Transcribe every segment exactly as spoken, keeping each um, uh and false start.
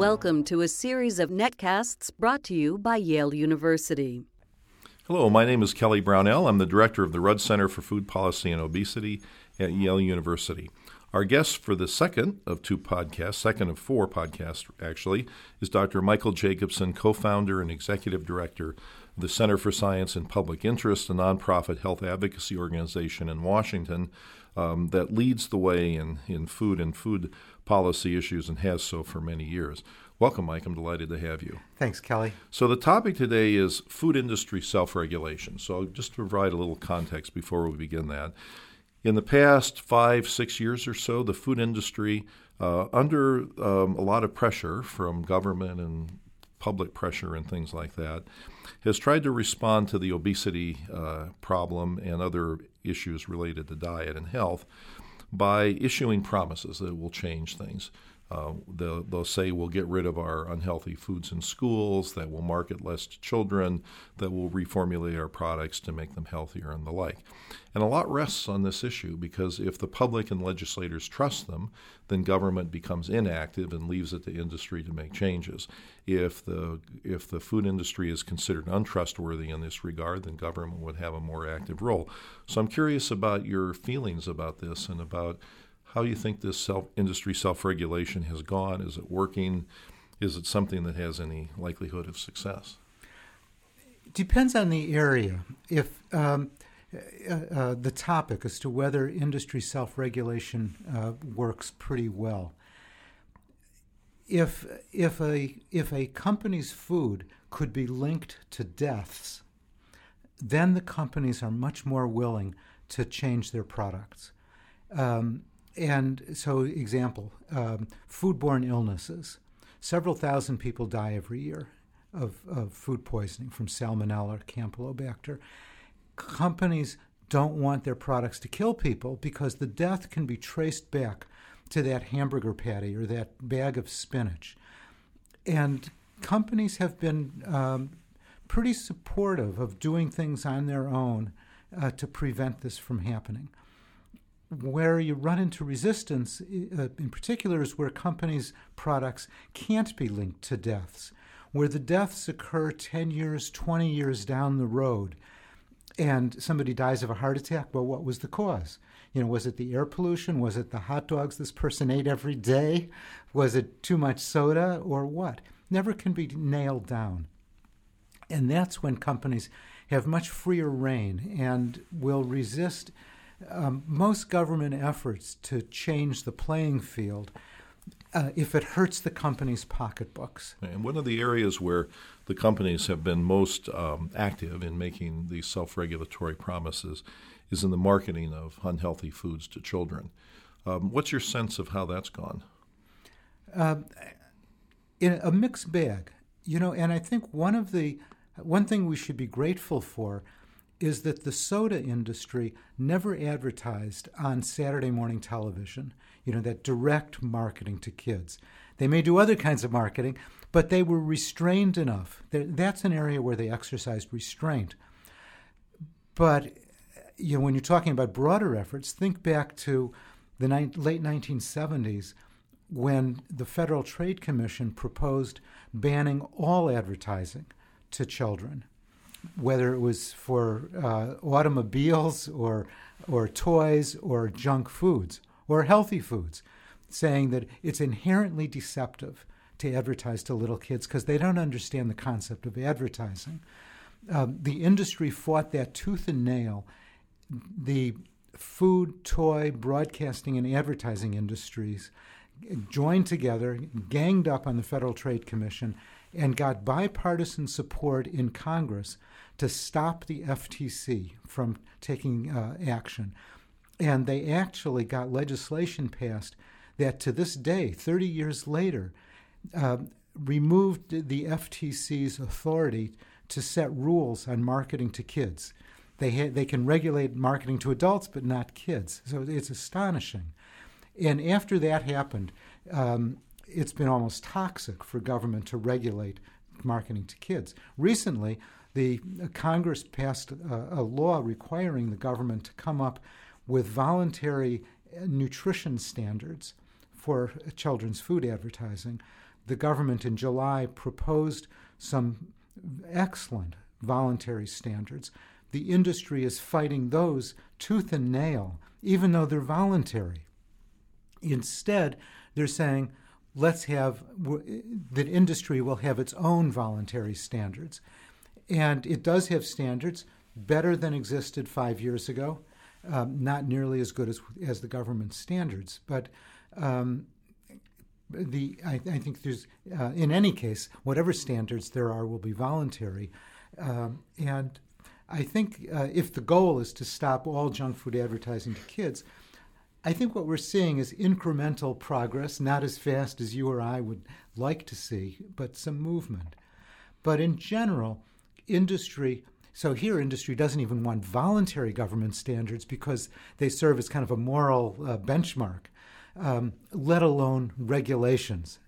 Welcome to a series of netcasts brought to you by Yale University. Hello, my name is Kelly Brownell. I'm the director of the Rudd Center for Food Policy and Obesity at Yale University. Our guest for the second of two podcasts, second of four podcasts actually, is Doctor Michael Jacobson, co-founder and executive director of the Center for Science in Public Interest, a nonprofit health advocacy organization in Washington um, that leads the way in, in food and food policy issues and has so for many years. Welcome, Mike. I'm delighted to have you. Thanks, Kelly. So the topic today is food industry self-regulation. So just to provide a little context before we begin that. In the past five, six years or so, the food industry, uh, under um, a lot of pressure from government and public pressure and things like that, has tried to respond to the obesity uh, problem and other issues related to diet and health by issuing promises that will change things. Uh, they'll, they'll say we'll get rid of our unhealthy foods in schools, that we'll market less to children, that we'll reformulate our products to make them healthier and the like. And a lot rests on this issue because if the public and legislators trust them, then government becomes inactive and leaves it to industry to make changes. If the if the food industry is considered untrustworthy in this regard, then government would have a more active role. So I'm curious about your feelings about this and about how you think this self industry self-regulation has gone. Is it working? Is it something that has any likelihood of success? It depends on the area. If um, uh, uh, the topic as to whether industry self-regulation uh, works pretty well. If if a if a company's food could be linked to deaths, then the companies are much more willing to change their products. Um, And so, example, um, foodborne illnesses. Several thousand people die every year of, of food poisoning from salmonella or campylobacter. Companies don't want their products to kill people because the death can be traced back to that hamburger patty or that bag of spinach. And companies have been um, pretty supportive of doing things on their own uh, to prevent this from happening. Where you run into resistance, uh, in particular, is where companies' products can't be linked to deaths, where the deaths occur ten years, twenty years down the road, and somebody dies of a heart attack. Well, what was the cause? You know, was it the air pollution? Was it the hot dogs this person ate every day? Was it too much soda or what? Never can be nailed down. And that's when companies have much freer rein and will resist Um, most government efforts to change the playing field uh, if it hurts the company's pocketbooks. And one of the areas where the companies have been most um, active in making these self-regulatory promises is in the marketing of unhealthy foods to children. Um, what's your sense of how that's gone? Uh, in a mixed bag, you know, and I think one of the one thing we should be grateful for is that the soda industry never advertised on Saturday morning television, you know, that direct marketing to kids. They may do other kinds of marketing, but they were restrained enough. That's an area where they exercised restraint. But, you know, when you're talking about broader efforts, think back to the late nineteen seventies when the Federal Trade Commission proposed banning all advertising to children, whether it was for uh, automobiles or or toys or junk foods or healthy foods, saying that it's inherently deceptive to advertise to little kids because they don't understand the concept of advertising. Um, the industry fought that tooth and nail. The food, toy, broadcasting, and advertising industries joined together, ganged up on the Federal Trade Commission, and got bipartisan support in Congress to stop the F T C from taking uh, action. And they actually got legislation passed that to this day, thirty years later, uh, removed the F T C's authority to set rules on marketing to kids. They ha- they can regulate marketing to adults, but not kids. So it's astonishing. And after that happened, um, it's been almost toxic for government to regulate marketing to kids. Recently, the Congress passed a, a law requiring the government to come up with voluntary nutrition standards for children's food advertising. the government in July proposed some excellent voluntary standards. The industry is fighting those tooth and nail, even though they're voluntary. Instead, they're saying, let's have, the industry will have its own voluntary standards. And it does have standards better than existed five years ago, um, not nearly as good as, as the government standards. But um, the I, I think there's, uh, in any case, whatever standards there are will be voluntary. Um, and I think uh, if the goal is to stop all junk food advertising to kids, I think what we're seeing is incremental progress, not as fast as you or I would like to see, but some movement. But in general, industry, so here industry doesn't even want voluntary government standards because they serve as kind of a moral uh, benchmark, um, let alone regulations.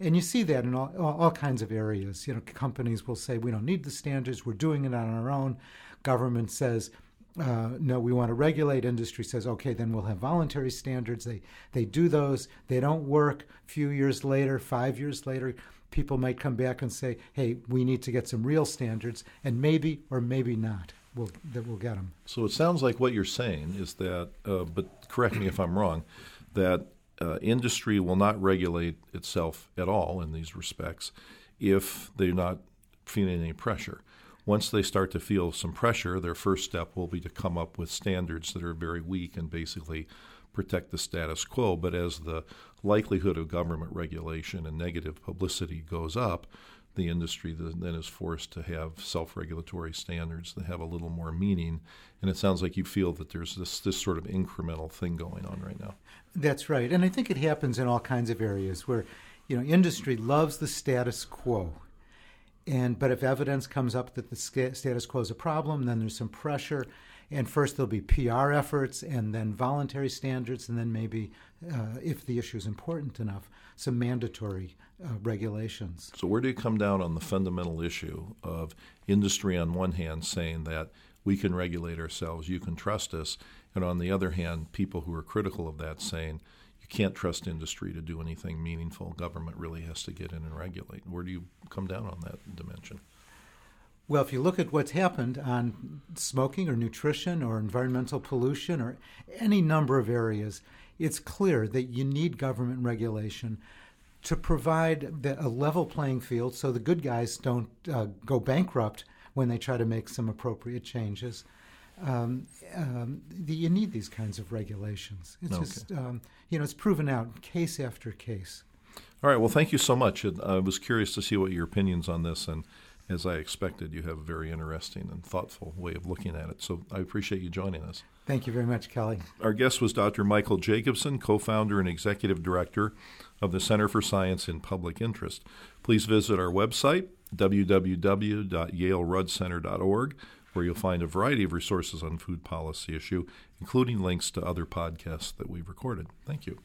And you see that in all, all kinds of areas. You know, companies will say, we don't need the standards, we're doing it on our own. Government says, Uh, no, we want to regulate. Industry says, okay, then we'll have voluntary standards. They they do those. They don't work. A few years later, five years later, people might come back and say, hey, we need to get some real standards, and maybe or maybe not we'll, that we'll get them. So it sounds like what you're saying is that, uh, but correct me if I'm wrong, that uh, industry will not regulate itself at all in these respects if they're not feeling any pressure. Once they start to feel some pressure, their first step will be to come up with standards that are very weak and basically protect the status quo. But as the likelihood of government regulation and negative publicity goes up, the industry then is forced to have self-regulatory standards that have a little more meaning. And it sounds like you feel that there's this, this sort of incremental thing going on right now. That's right. And I think it happens in all kinds of areas where, you know, industry loves the status quo. And, but if evidence comes up that the status quo is a problem, then there's some pressure. And first there'll be P R efforts and then voluntary standards and then maybe, uh, if the issue is important enough, some mandatory uh, regulations. So where do you come down on the fundamental issue of industry on one hand saying that we can regulate ourselves, you can trust us, and on the other hand, people who are critical of that saying, can't trust industry to do anything meaningful. Government really has to get in and regulate. Where do you come down on that dimension? Well, if you look at what's happened on smoking or nutrition or environmental pollution or any number of areas, it's clear that you need government regulation to provide the, a level playing field so the good guys don't uh, go bankrupt when they try to make some appropriate changes. Um, um, the, you need these kinds of regulations. It's okay. just, um, you know, it's proven out case after case. All right. Well, thank you so much. I was curious to see what your opinions on this, and as I expected, you have a very interesting and thoughtful way of looking at it. So I appreciate you joining us. Thank you very much, Kelly. Our guest was Doctor Michael Jacobson, co-founder and executive director of the Center for Science in Public Interest. Please visit our website, w w w dot yale rudd center dot org. where you'll find a variety of resources on food policy issue, including links to other podcasts that we've recorded. Thank you.